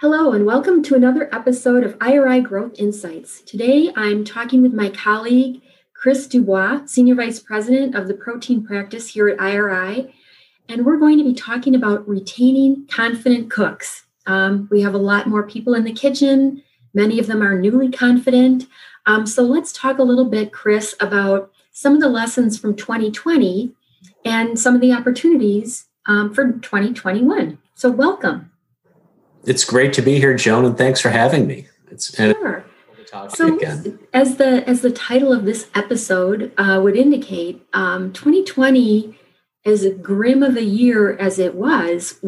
Hello, and welcome to another episode of IRI Growth Insights. Today, I'm talking with my colleague, Chris Dubois, Senior Vice President of the Protein Practice here at IRI, and we're going to be talking about retaining confident cooks. We have a lot more people in the kitchen. Many of them are newly confident. So let's talk a little bit, Chris, about some of the lessons from 2020 and some of the opportunities for 2021. So welcome. It's great to be here, Joan, and thanks for having me. Sure. So, as the title of this episode would indicate, 2020, as grim of a year as it was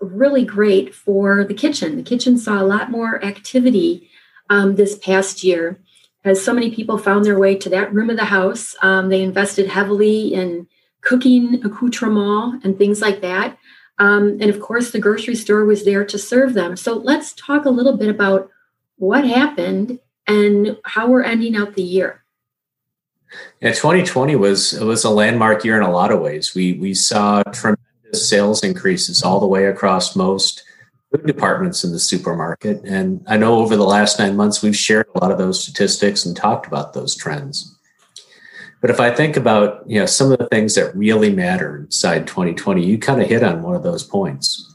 really great for the kitchen. The kitchen saw a lot more activity this past year, as so many people found their way to that room of the house. They invested heavily in cooking accoutrements and things like that. And of course, the grocery store was there to serve them. So let's talk a little bit about what happened and how we're ending out the year. Yeah, 2020 was a landmark year in a lot of ways. We saw tremendous sales increases all the way across most food departments in the supermarket. And I know over the last 9 months, we've shared a lot of those statistics and talked about those trends. But if I think about, some of the things that really matter inside 2020, you kind of hit on one of those points,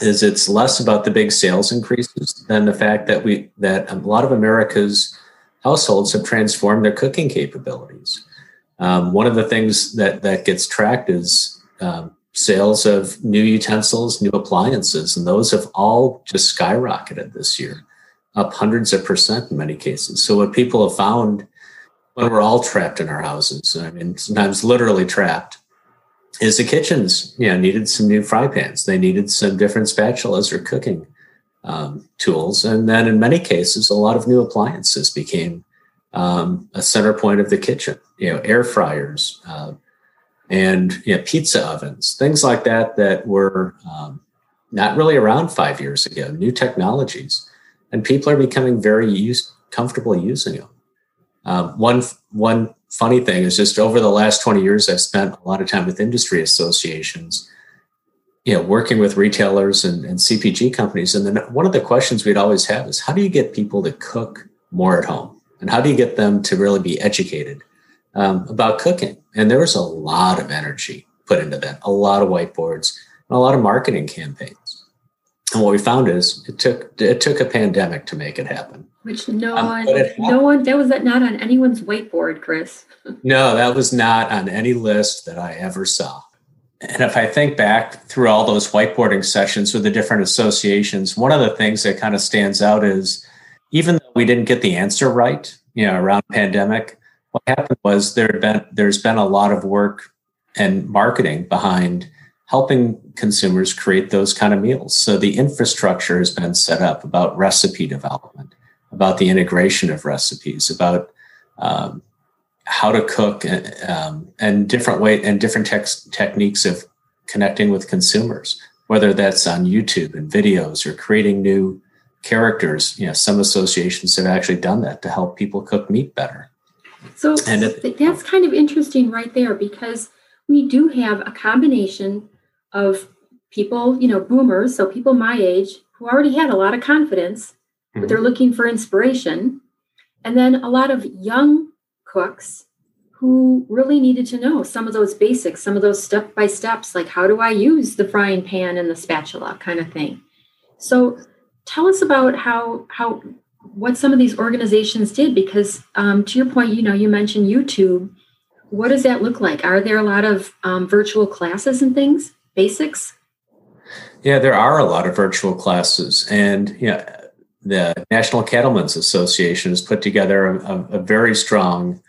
is it's less about the big sales increases than the fact that that a lot of America's households have transformed their cooking capabilities. One of the things that gets tracked is sales of new utensils, new appliances, and those have all just skyrocketed this year, up hundreds of percent in many cases. So what people have found when we're all trapped in our houses, sometimes literally trapped, is the kitchens needed some new fry pans. They needed some different spatulas or cooking tools. And then in many cases, a lot of new appliances became a center point of the kitchen, air fryers and pizza ovens, things like that were not really around 5 years ago, new technologies. And people are becoming very comfortable using them. One funny thing is just over the last 20 years, I've spent a lot of time with industry associations, working with retailers and CPG companies. And then one of the questions we'd always have is, how do you get people to cook more at home? And how do you get them to really be educated about cooking? And there was a lot of energy put into that, a lot of whiteboards, and a lot of marketing campaigns. And what we found is it took a pandemic to make it happen. Which that was not on anyone's whiteboard, Chris. No, that was not on any list that I ever saw. And if I think back through all those whiteboarding sessions with the different associations, one of the things that kind of stands out is even though we didn't get the answer right, around pandemic, what happened was there's been a lot of work and marketing behind helping consumers create those kind of meals. So the infrastructure has been set up about recipe development, about the integration of recipes, about how to cook and different techniques of connecting with consumers, whether that's on YouTube and videos or creating new characters. Some associations have actually done that to help people cook meat better. So that's kind of interesting right there, because we do have a combination of people, boomers, so people my age who already had a lot of confidence, but they're looking for inspiration. And then a lot of young cooks who really needed to know some of those basics, some of those step-by-steps, like how do I use the frying pan and the spatula kind of thing. So tell us about what some of these organizations did, because to your point, you mentioned YouTube. What does that look like? Are there a lot of virtual classes and things, basics? Yeah, there are a lot of virtual classes. And the National Cattlemen's Association has put together a very strong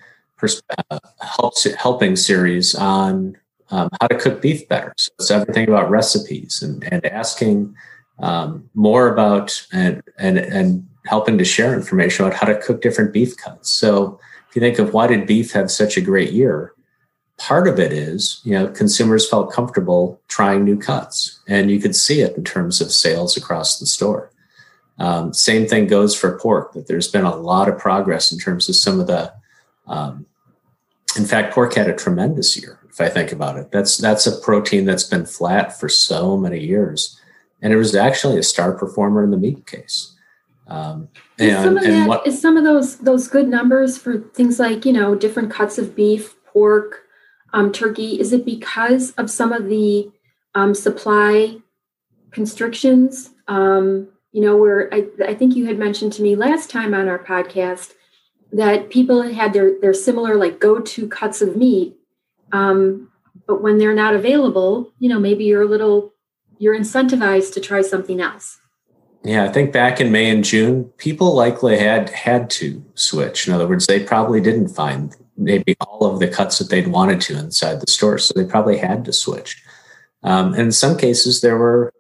helping series on how to cook beef better. So it's everything about recipes and asking more about and helping to share information about how to cook different beef cuts. So if you think of why did beef have such a great year, part of it is, you know, consumers felt comfortable trying new cuts, and you could see it in terms of sales across the store. Same thing goes for pork, that there's been a lot of progress in terms of some of the, in fact, pork had a tremendous year. If I think about it, that's a protein that's been flat for so many years. And it was actually a star performer in the meat case. Is some of those good numbers for things like, you know, different cuts of beef, pork, turkey, is it because of some of the supply constrictions? You know, where I think you had mentioned to me last time on our podcast that people had their similar like go-to cuts of meat, but when they're not available, you know, maybe you're incentivized to try something else. Yeah, I think back in May and June, people likely had to switch. In other words, they probably didn't find maybe all of the cuts that they'd wanted to inside the store, so they probably had to switch. And in some cases, there were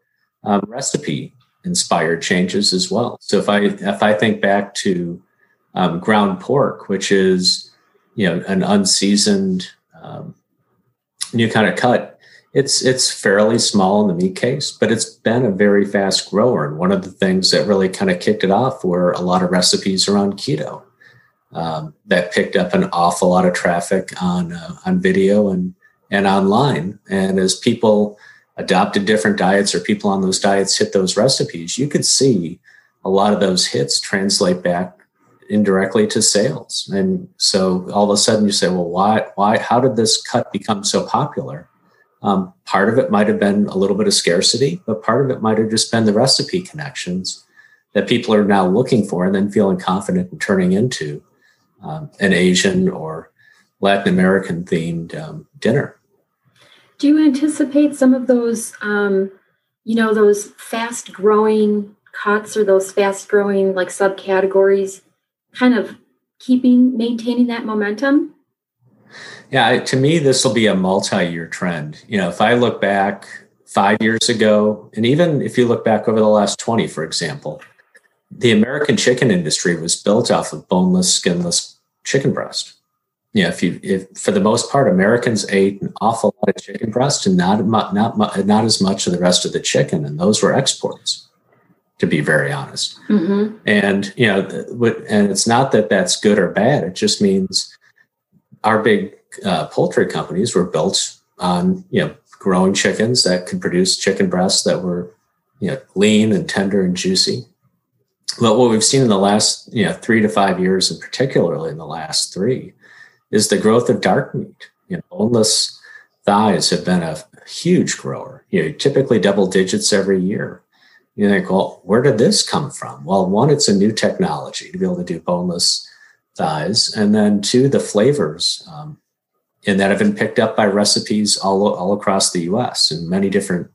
recipe-inspired changes as well. So if I think back to ground pork, which is, you know, an unseasoned new kind of cut, it's fairly small in the meat case, but it's been a very fast grower. And one of the things that really kind of kicked it off were a lot of recipes around keto that picked up an awful lot of traffic on video and online. And as people adopted different diets, or people on those diets hit those recipes, you could see a lot of those hits translate back indirectly to sales. And so all of a sudden you say, well, why, how did this cut become so popular? Part of it might have been a little bit of scarcity, but part of it might have just been the recipe connections that people are now looking for and then feeling confident in turning into an Asian or Latin American themed dinner. Do you anticipate some of those, you know, those fast growing cuts or those fast growing like subcategories kind of maintaining that momentum? Yeah, to me, this will be a multi-year trend. You know, if I look back 5 years ago, and even if you look back over the last 20, for example, the American chicken industry was built off of boneless, skinless chicken breast. You know, if for the most part, Americans ate an awful lot of chicken breast and not as much of the rest of the chicken, and those were exports, to be very honest. Mm-hmm. And, you know, and it's not that that's good or bad. It just means our big poultry companies were built on, you know, growing chickens that could produce chicken breasts that were, you know, lean and tender and juicy. But what we've seen in the last, you know, 3 to 5 years, and particularly in the last three, is the growth of dark meat. You know, boneless thighs have been a huge grower, you know, typically double digits every year. You think, well, where did this come from? Well, one, it's a new technology to be able to do boneless thighs, and then two, the flavors in that have been picked up by recipes all across the U.S. in many different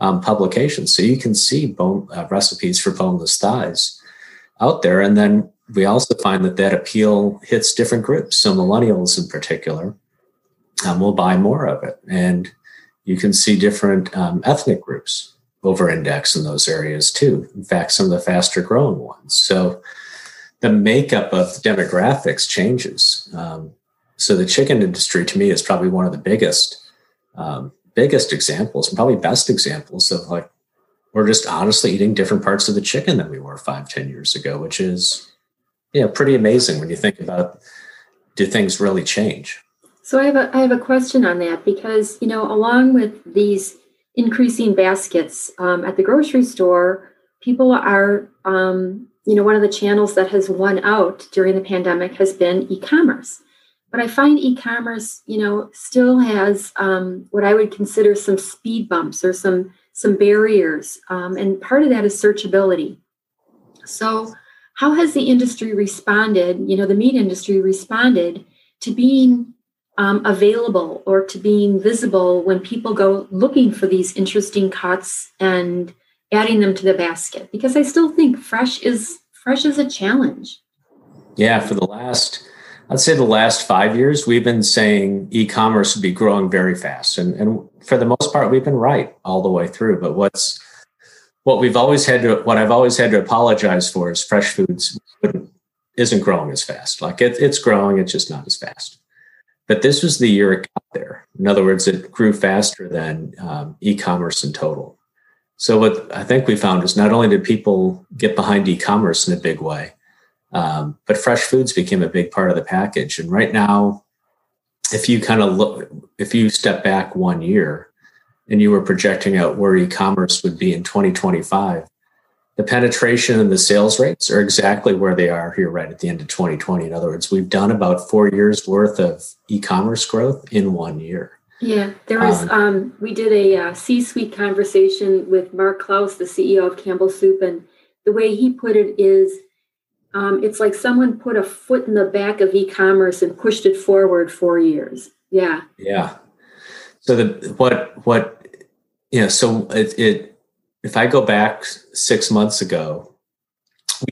publications. So you can see recipes for boneless thighs out there. And then we also find that appeal hits different groups. So millennials in particular will buy more of it. And you can see different ethnic groups over-index in those areas too. In fact, some of the faster growing ones. So the makeup of demographics changes. So the chicken industry to me is probably one of the biggest examples, and probably best examples of, like, we're just honestly eating different parts of the chicken than we were 5-10 years ago, which is, you know, pretty amazing when you think about, do things really change? So I have a question on that, because, you know, along with these increasing baskets at the grocery store, people are, you know, one of the channels that has won out during the pandemic has been e-commerce. But I find e-commerce, you know, still has what I would consider some speed bumps or some barriers. And part of that is searchability. So how has the industry responded, you know, the meat industry responded to being available or to being visible when people go looking for these interesting cuts and adding them to the basket? Because I still think fresh is a challenge. Yeah, for the last I'd say the last 5 years, we've been saying e-commerce would be growing very fast. And for the most part, we've been right all the way through. But what I've always had to apologize for is fresh foods isn't growing as fast. Like it's growing, it's just not as fast. But this was the year it got there. In other words, it grew faster than e-commerce in total. So what I think we found is not only did people get behind e-commerce in a big way, but fresh foods became a big part of the package. And right now, if you step back 1 year and you were projecting out where e-commerce would be in 2025, the penetration and the sales rates are exactly where they are here right at the end of 2020. In other words, we've done about 4 years worth of e-commerce growth in 1 year. Yeah, there was, we did a C-suite conversation with Mark Klaus, the CEO of Campbell Soup. And the way he put it is, it's like someone put a foot in the back of e-commerce and pushed it forward 4 years. Yeah. Yeah. So if I go back 6 months ago,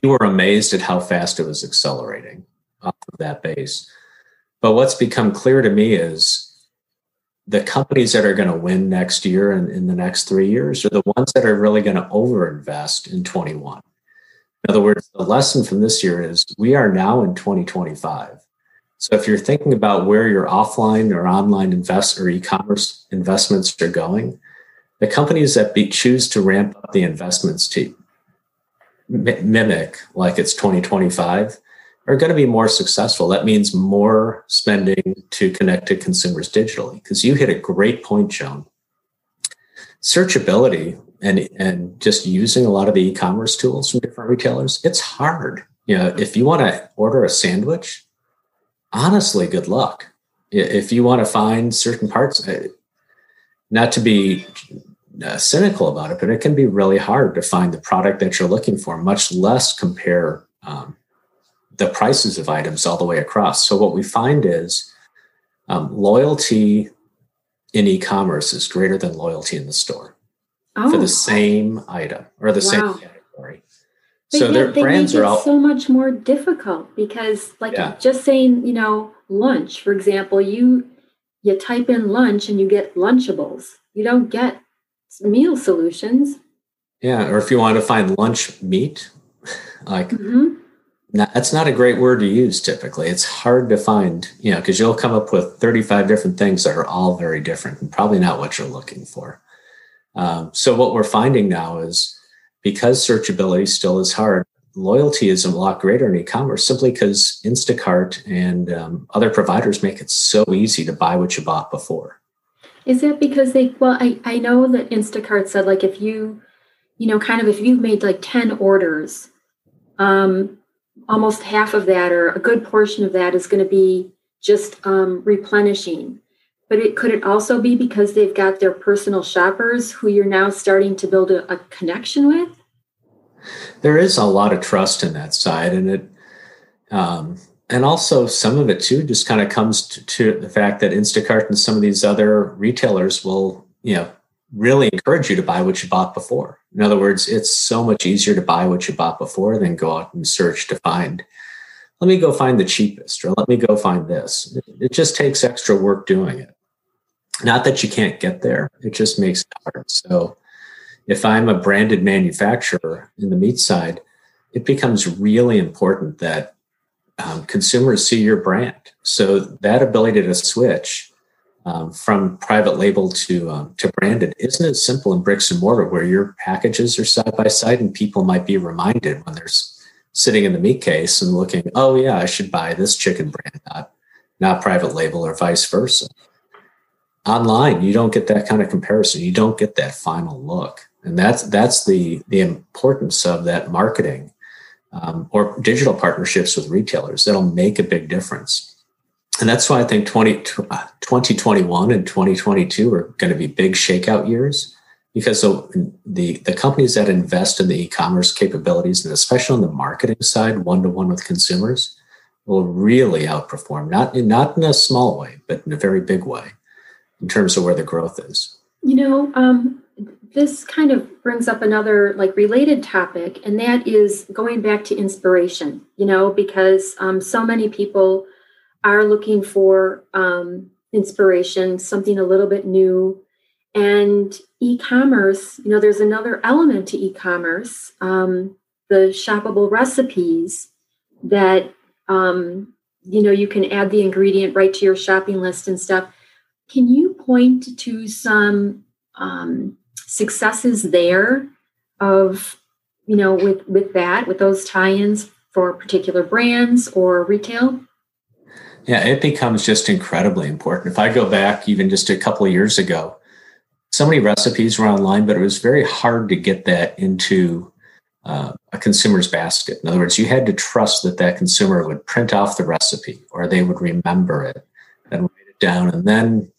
we were amazed at how fast it was accelerating off of that base. But what's become clear to me is the companies that are going to win next year and in the next 3 years are the ones that are really going to overinvest in 21. In other words, the lesson from this year is we are now in 2025. So if you're thinking about where your offline or online e-commerce investments are going, the companies that choose to ramp up the investments to mimic like it's 2025 are going to be more successful. That means more spending to connect to consumers digitally, because you hit a great point, Joan. Searchability and just using a lot of the e-commerce tools from different retailers, it's hard. You know, if you want to order a sandwich, honestly, good luck. If you want to find certain parts, not to be cynical about it, but it can be really hard to find the product that you're looking for, much less compare the prices of items all the way across. So what we find is loyalty in e-commerce is greater than loyalty in the store for the same item or the same category. But so their brands are all so much more difficult because, like, just saying, you know, lunch, for example, you type in lunch and you get Lunchables. You don't get meal solutions. Yeah, or if you want to find lunch meat, like that's not a great word to use typically. It's hard to find, you know, because you'll come up with 35 different things that are all very different and probably not what you're looking for. So what we're finding now is because searchability still is hard, loyalty is a lot greater in e-commerce simply because Instacart and other providers make it so easy to buy what you bought before. Is that because I know that Instacart said, like, if you've made like 10 orders, almost half of that or a good portion of that is going to be just replenishing. But could it also be because they've got their personal shoppers who you're now starting to build a connection with? There is a lot of trust in that side, and it, and also some of it too, just kind of comes to the fact that Instacart and some of these other retailers will, you know, really encourage you to buy what you bought before. In other words, it's so much easier to buy what you bought before than go out and search to find, let me go find the cheapest, or let me go find this. It just takes extra work doing it. Not that you can't get there. It just makes it hard. So if I'm a branded manufacturer in the meat side, it becomes really important that consumers see your brand. So that ability to switch from private label to branded isn't as simple in bricks and mortar, where your packages are side by side and people might be reminded when they're sitting in the meat case and looking, oh yeah, I should buy this chicken brand, not private label, or vice versa. Online, you don't get that kind of comparison. You don't get that final look. And that's the importance of that marketing or digital partnerships with retailers. That'll make a big difference. And that's why I think 2021 and 2022 are going to be big shakeout years, because the companies that invest in the e-commerce capabilities, and especially on the marketing side, one-to-one with consumers, will really outperform, not in a small way, but in a very big way in terms of where the growth is. You know, this kind of brings up another like related topic, and that is going back to inspiration, you know, because so many people are looking for inspiration, something a little bit new. And e-commerce, you know, there's another element to e-commerce, the shoppable recipes that, you know, you can add the ingredient right to your shopping list and stuff. Can you point to some successes there of, you know, with that, with those tie-ins for particular brands or retail? Yeah, it becomes just incredibly important. If I go back even just a couple of years ago, so many recipes were online, but it was very hard to get that into a consumer's basket. In other words, you had to trust that that consumer would print off the recipe, or they would remember it and write it down and then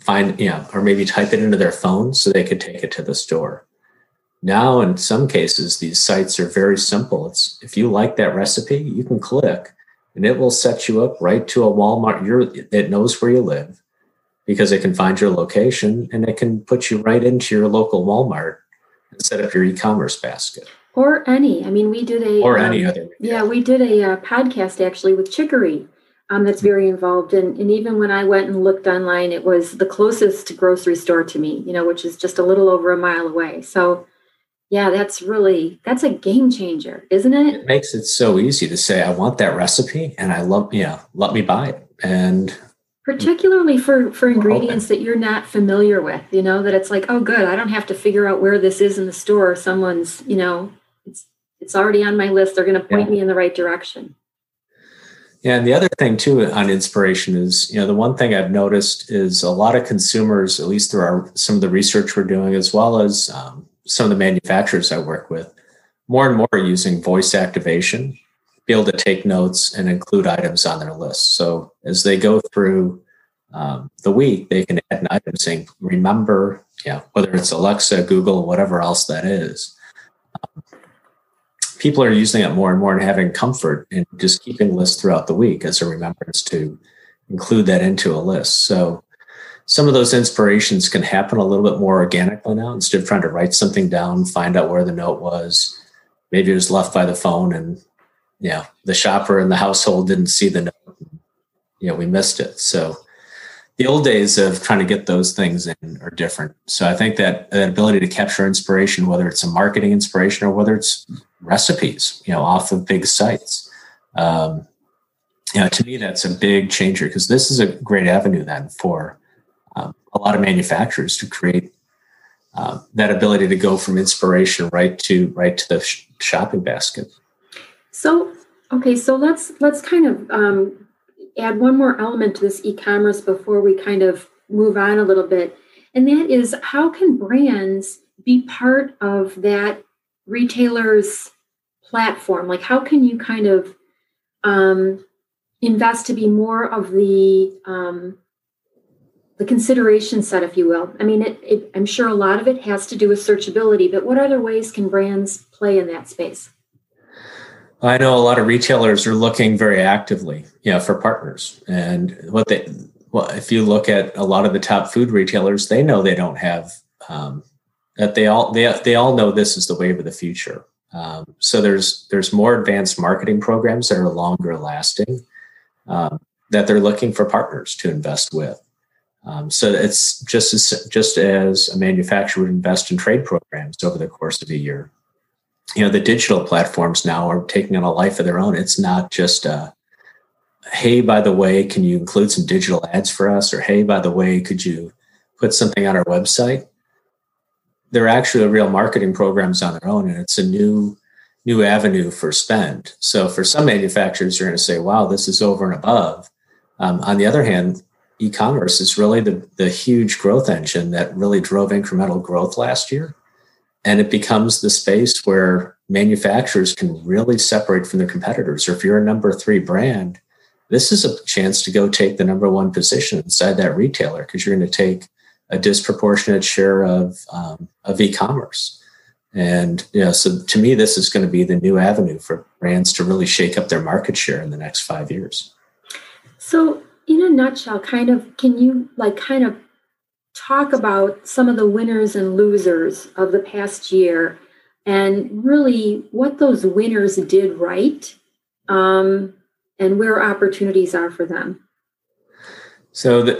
find, or maybe type it into their phone so they could take it to the store. Now, in some cases, these sites are very simple. It's if you like that recipe, you can click and it will set you up right to a Walmart. It knows where you live because it can find your location, and it can put you right into your local Walmart and set up your e-commerce basket. Or any. I mean, we did a... Or any other. Yeah, we did a podcast actually with Chicory that's very involved. And even when I went and looked online, it was the closest grocery store to me, you know, which is just a little over a mile away. So... yeah, that's a game changer, isn't it? It makes it so easy to say, I want that recipe and I love, let me buy it. And particularly for ingredients that you're not familiar with, you know, that it's like, oh, good. I don't have to figure out where this is in the store. Someone's, you know, it's already on my list. They're going to point me in the right direction. Yeah. And the other thing too, on inspiration is, you know, the one thing I've noticed is a lot of consumers, at least through some of the research we're doing, as well as, some of the manufacturers I work with, more and more are using voice activation, be able to take notes and include items on their list. So as they go through the week, they can add an item saying, remember, whether it's Alexa, Google, whatever else that is. People are using it more and more and having comfort in just keeping lists throughout the week as a remembrance to include that into a list. So some of those inspirations can happen a little bit more organically now, instead of trying to write something down, find out where the note was. Maybe it was left by the phone and, the shopper in the household didn't see the note. We missed it. So the old days of trying to get those things in are different. So I think that the ability to capture inspiration, whether it's a marketing inspiration or whether it's recipes, off of big sites, to me, that's a big changer, because this is a great avenue then for a lot of manufacturers to create that ability to go from inspiration right to the shopping basket. So, okay, so let's kind of add one more element to this e-commerce before we kind of move on a little bit, and that is, how can brands be part of that retailer's platform? Like, how can you kind of invest to be more of the consideration set, if you will? I mean, I'm sure a lot of it has to do with searchability, but what other ways can brands play in that space? I know a lot of retailers are looking very actively, for partners. And if you look at a lot of the top food retailers, they know they don't have that. They all know this is the wave of the future. So there's more advanced marketing programs that are longer lasting that they're looking for partners to invest with. So it's just as a manufacturer would invest in trade programs over the course of a year. The digital platforms now are taking on a life of their own. It's not just hey, by the way, can you include some digital ads for us? Or, hey, by the way, could you put something on our website? They're actually real marketing programs on their own, and it's a new avenue for spend. So for some manufacturers, you're going to say, wow, this is over and above. On the other hand, e-commerce is really the huge growth engine that really drove incremental growth last year. And it becomes the space where manufacturers can really separate from their competitors. Or if you're a number 3 brand, this is a chance to go take the number 1 position inside that retailer, because you're going to take a disproportionate share of e-commerce. And so to me, this is going to be the new avenue for brands to really shake up their market share in the next 5 years. So, in a nutshell, can you talk about some of the winners and losers of the past year, and really what those winners did right, and where opportunities are for them? So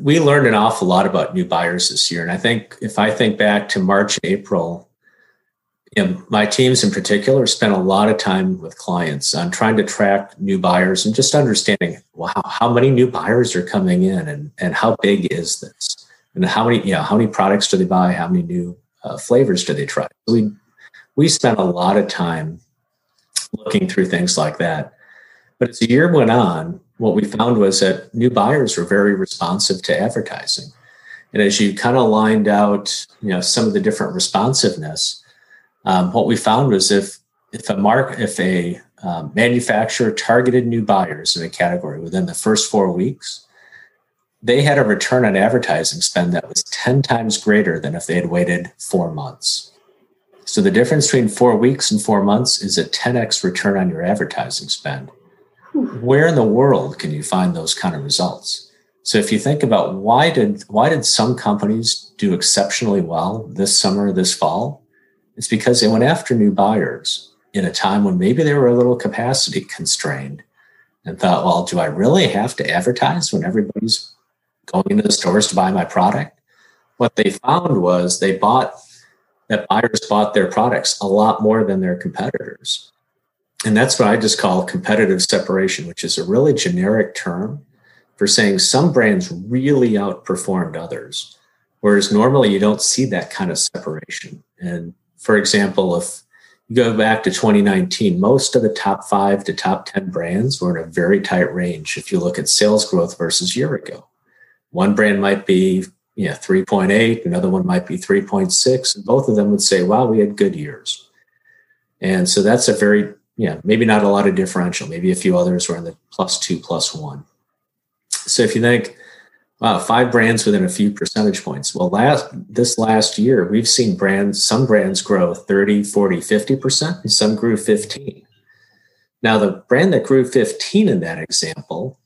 we learned an awful lot about new buyers this year. And I think if I think back to March, April, my teams in particular spent a lot of time with clients on trying to track new buyers and just understanding, wow, how many new buyers are coming in and how big is this? And how many products do they buy? How many new flavors do they try? We spent a lot of time looking through things like that. But as the year went on, what we found was that new buyers were very responsive to advertising. And as you kind of lined out, some of the different responsiveness, what we found was if a manufacturer targeted new buyers in a category within the first 4 weeks, they had a return on advertising spend that was 10 times greater than if they had waited 4 months. So the difference between 4 weeks and 4 months is a 10x return on your advertising spend. Where in the world can you find those kind of results? So if you think about why did some companies do exceptionally well this summer, this fall, it's because they went after new buyers in a time when maybe they were a little capacity constrained and thought, well, do I really have to advertise when everybody's going into the stores to buy my product? What they found was buyers bought their products a lot more than their competitors. And that's what I just call competitive separation, which is a really generic term for saying some brands really outperformed others, whereas normally you don't see that kind of separation. And for example, if you go back to 2019, most of the top 5 to top 10 brands were in a very tight range if you look at sales growth versus year ago. One brand might be 3.8, another one might be 3.6, and both of them would say, wow, we had good years. And so that's a very maybe not a lot of differential. Maybe a few others were in the +2, +1. So if you think, wow, 5 brands within a few percentage points. Well, this last year, we've seen some brands grow 30, 40, 50%, and some grew 15. Now, the brand that grew 15 in that example,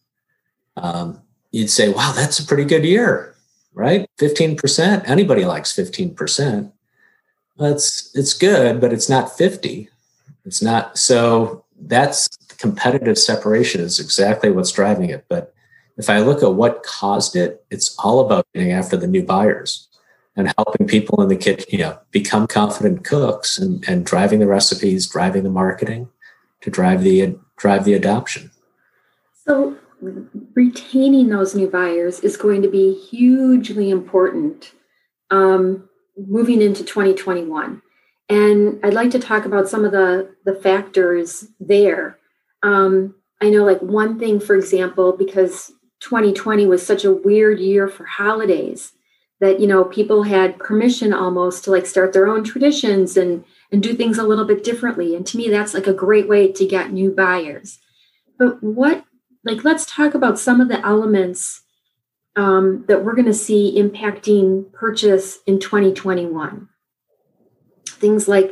you'd say, wow, that's a pretty good year, right? 15%, anybody likes 15%. It's good, but it's not 50. It's not. So that's competitive separation is exactly what's driving it. But if I look at what caused it, it's all about getting after the new buyers and helping people in the kitchen, become confident cooks and driving the recipes, driving the marketing to drive the adoption. So retaining those new buyers is going to be hugely important moving into 2021. And I'd like to talk about some of the factors there. I know one thing, for example, because 2020 was such a weird year for holidays that, people had permission almost to start their own traditions and do things a little bit differently. And to me, that's a great way to get new buyers. But let's talk about some of the elements that we're going to see impacting purchase in 2021. Things like,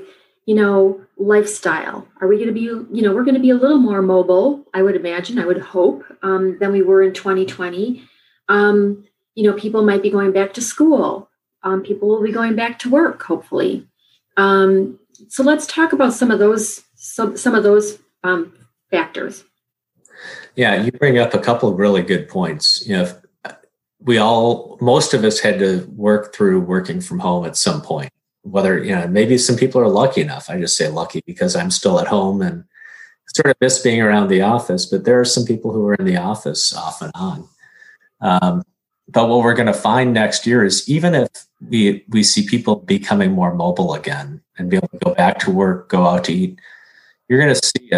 lifestyle. Are we going to be, we're going to be a little more mobile, I would imagine, I would hope, than we were in 2020. People might be going back to school. People will be going back to work, hopefully. So let's talk about some of those factors. Yeah, you bring up a couple of really good points. Most of us had to work through working from home at some point. Whether, maybe some people are lucky enough. I just say lucky because I'm still at home and sort of miss being around the office, but there are some people who are in the office off and on. But what we're going to find next year is even if we see people becoming more mobile again and be able to go back to work, go out to eat, you're going to see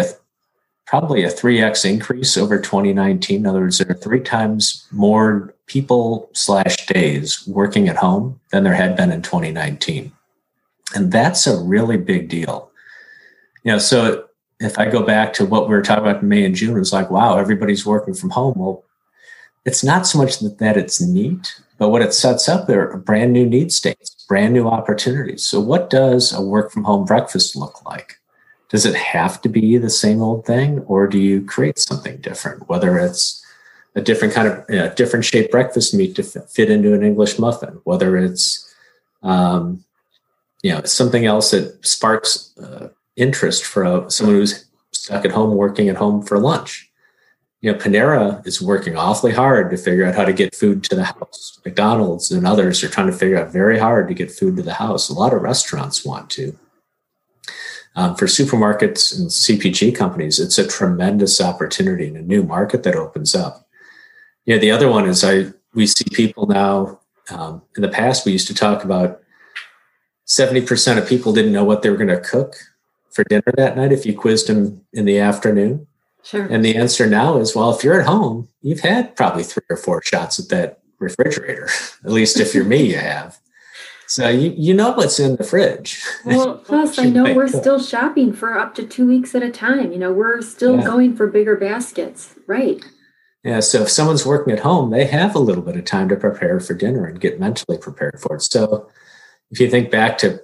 probably a 3x increase over 2019. In other words, there are 3 times more people /days working at home than there had been in 2019. And that's a really big deal. So if I go back to what we were talking about in May and June, it's wow, everybody's working from home. Well, it's not so much that it's neat, but what it sets up are brand new need states, brand new opportunities. So what does a work from home breakfast look like? Does it have to be the same old thing, or do you create something different? Whether it's a different kind of different shaped breakfast meat to fit into an English muffin, whether it's, something else that sparks interest for someone who's stuck at home working at home for lunch. you know, Panera is working awfully hard to figure out how to get food to the house. McDonald's and others are trying to figure out very hard to get food to the house. A lot of restaurants want to. For supermarkets and CPG companies, it's a tremendous opportunity and a new market that opens up. You know, the other one is we see people now, in the past, we used to talk about 70% of people didn't know what they were going to cook for dinner that night if you quizzed them in the afternoon. Sure. And the answer now is, well, if you're at home, you've had probably 3 or 4 shots at that refrigerator. At least if you're me, you have. So you know what's in the fridge. Well, plus I know we're still shopping for up to 2 weeks at a time. You know, we're still going for bigger baskets. Right. Yeah. So if someone's working at home, they have a little bit of time to prepare for dinner and get mentally prepared for it. So if you think back to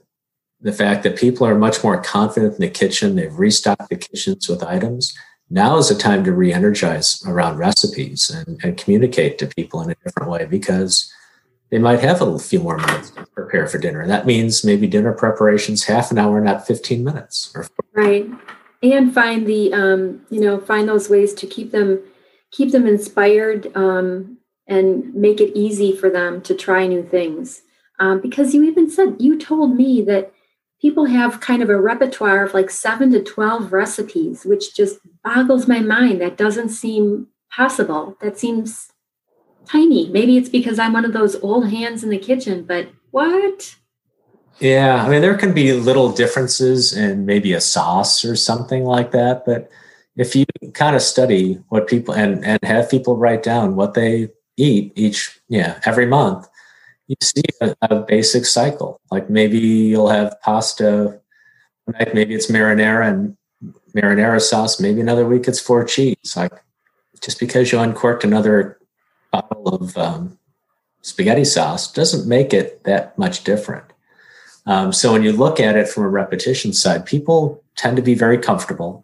the fact that people are much more confident in the kitchen, they've restocked the kitchens with items. Now is the time to re-energize around recipes and communicate to people in a different way, because they might have a few more minutes to prepare for dinner. And that means maybe dinner preparation's half an hour, not 15 minutes. Right. And find the, find those ways to keep them inspired, and make it easy for them to try new things. Because you even said, you told me that people have kind of a repertoire of like 7 to 12 recipes, which just boggles my mind. That doesn't seem possible. That seems tiny. Maybe it's because I'm one of those old hands in the kitchen, but what? Yeah, I mean, there can be little differences in maybe a sauce or something like that. But if you kind of study what people and have people write down what they eat every month, you see a basic cycle. Like maybe you'll have pasta, like maybe it's marinara and marinara sauce. Maybe another week it's 4 cheese. Like just because you uncorked another bottle of spaghetti sauce doesn't make it that much different. So when you look at it from a repetition side, people tend to be very comfortable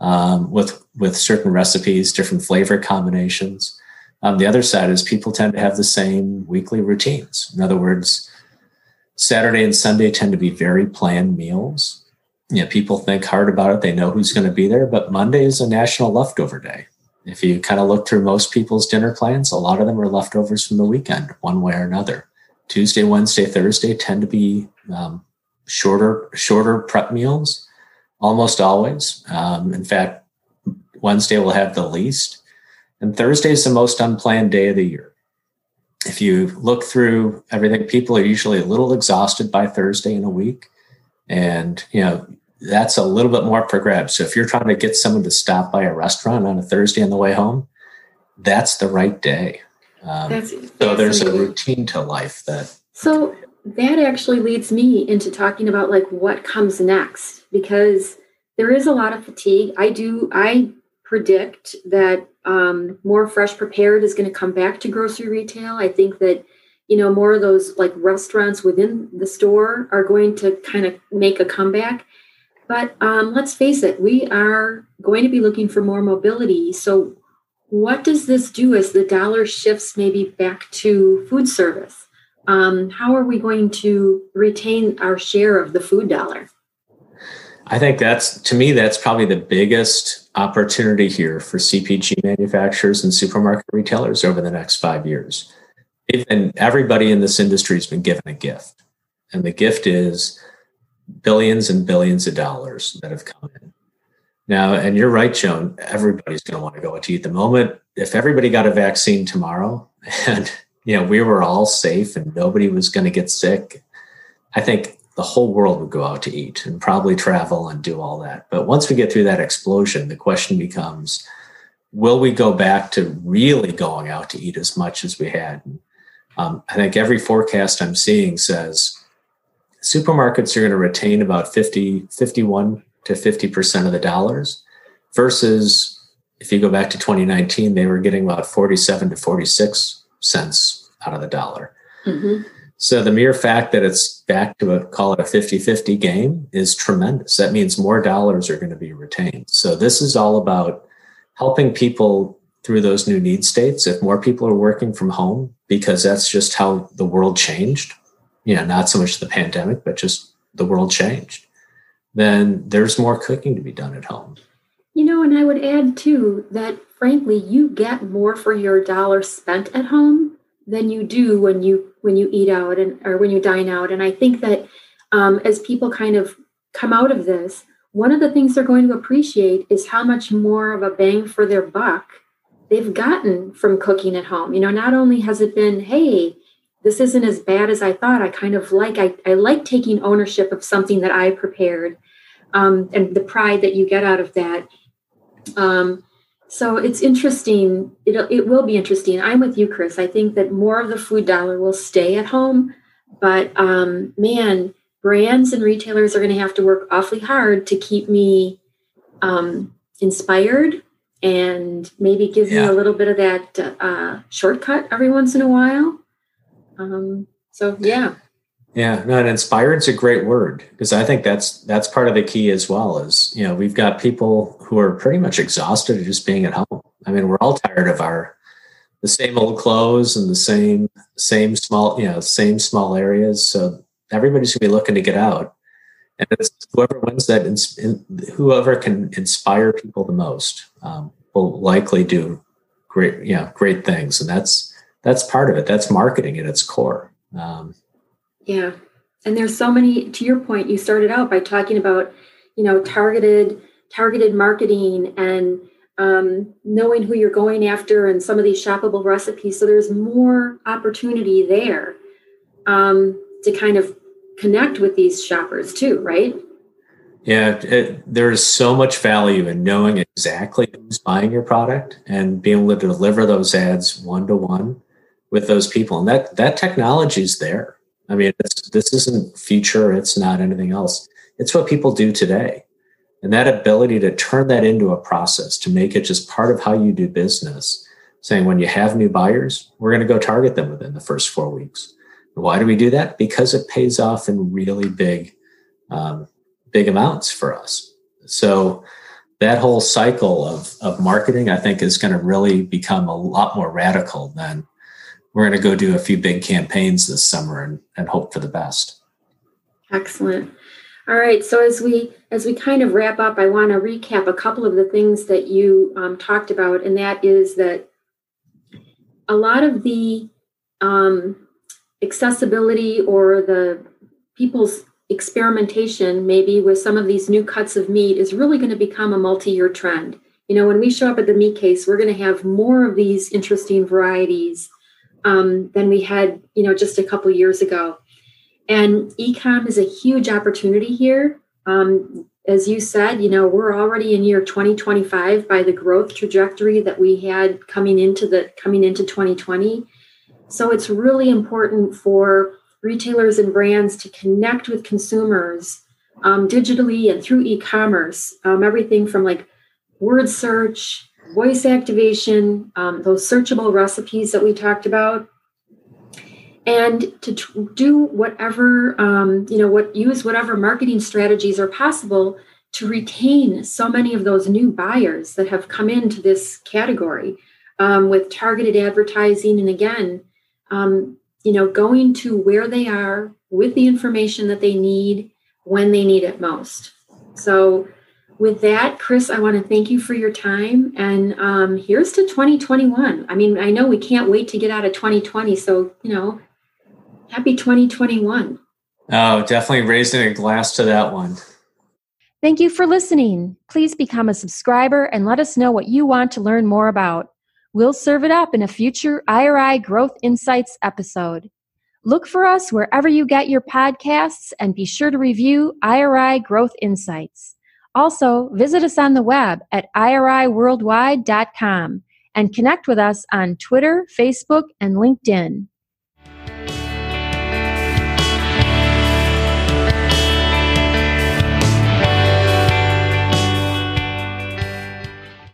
with certain recipes, different flavor combinations. The other side is people tend to have the same weekly routines. In other words, Saturday and Sunday tend to be very planned meals. You know, people think hard about it. They know who's going to be there. But Monday is a national leftover day. If you kind of look through most people's dinner plans, a lot of them are leftovers from the weekend, one way or another. Tuesday, Wednesday, Thursday tend to be shorter prep meals, almost always. In fact, Wednesday will have the least. And Thursday is the most unplanned day of the year. If you look through everything, people are usually a little exhausted by Thursday in a week. And, you know, that's a little bit more for grabs. So if you're trying to get someone to stop by a restaurant on a Thursday on the way home, that's the right day. So there's a routine to life that. So that actually leads me into talking about like what comes next, because there is a lot of fatigue. I predict that more fresh prepared is going to come back to grocery retail. I think that, you know, more of those like restaurants within the store are going to kind of make a comeback. But let's face it, we are going to be looking for more mobility. So what does this do as the dollar shifts maybe back to food service? How are we going to retain our share of the food dollar? I think that's probably the biggest opportunity here for CPG manufacturers and supermarket retailers over the next 5 years. Everybody in this industry has been given a gift, and the gift is billions and billions of dollars that have come in. Now, and you're right, Joan, everybody's going to want to go out to eat. The moment, if everybody got a vaccine tomorrow and, you know, we were all safe and nobody was going to get sick, I think the whole world would go out to eat and probably travel and do all that. But once we get through that explosion, the question becomes, will we go back to really going out to eat as much as we had? I think every forecast I'm seeing says supermarkets are going to retain about 51 to 50% of the dollars, versus if you go back to 2019, they were getting about 47 to 46 cents out of the dollar. Mm-hmm. So the mere fact that it's back to call it a 50-50 game is tremendous. That means more dollars are going to be retained. So this is all about helping people through those new need states. If more people are working from home, because that's just how the world changed, you know, not so much the pandemic, but just the world changed, then there's more cooking to be done at home. You know, and I would add too that, frankly, you get more for your dollar spent at home than you do when you eat out or when you dine out. And I think that as people kind of come out of this, one of the things they're going to appreciate is how much more of a bang for their buck they've gotten from cooking at home. You know, not only has it been, hey, this isn't as bad as I thought. I like taking ownership of something that I prepared, and the pride that you get out of that. So it's interesting. It will be interesting. I'm with you, Chris. I think that more of the food dollar will stay at home, but man, brands and retailers are going to have to work awfully hard to keep me inspired and maybe give me a little bit of that shortcut every once in a while. No, and inspired's a great word, because I think that's part of the key as well. Is, you know, we've got people who are pretty much exhausted of just being at home. I mean, we're all tired of the same old clothes and the same small areas. So everybody's gonna be looking to get out, and it's whoever wins that, whoever can inspire people the most, will likely do great things, and that's part of it. That's marketing at its core. Yeah. And there's so many, to your point, you started out by talking about, you know, targeted marketing and knowing who you're going after and some of these shoppable recipes. So there's more opportunity there to kind of connect with these shoppers too, right? Yeah. There is so much value in knowing exactly who's buying your product and being able to deliver those ads one-to-one with those people. And that technology is there. I mean, this isn't future. It's not anything else. It's what people do today. And that ability to turn that into a process, to make it just part of how you do business, saying when you have new buyers, we're going to go target them within the first 4 weeks. And why do we do that? Because it pays off in really big amounts for us. So that whole cycle of marketing, I think, is going to really become a lot more radical than we're going to go do a few big campaigns this summer and hope for the best. Excellent. All right. So as we kind of wrap up, I want to recap a couple of the things that you talked about. And that is that a lot of the accessibility or the people's experimentation, maybe with some of these new cuts of meat, is really going to become a multi-year trend. You know, when we show up at the meat case, we're going to have more of these interesting varieties than we had, you know, just a couple years ago. And e-com is a huge opportunity here. As you said, you know, we're already in year 2025 by the growth trajectory that we had coming into 2020. So it's really important for retailers and brands to connect with consumers digitally and through e-commerce, everything from like word search, voice activation, those searchable recipes that we talked about, and to do whatever, use whatever marketing strategies are possible to retain so many of those new buyers that have come into this category with targeted advertising. And again, going to where they are with the information that they need when they need it most. So with that, Chris, I want to thank you for your time. And here's to 2021. I mean, I know we can't wait to get out of 2020. So, you know, happy 2021. Oh, definitely raising a glass to that one. Thank you for listening. Please become a subscriber and let us know what you want to learn more about. We'll serve it up in a future IRI Growth Insights episode. Look for us wherever you get your podcasts and be sure to review IRI Growth Insights. Also, visit us on the web at iriworldwide.com and connect with us on Twitter, Facebook, and LinkedIn.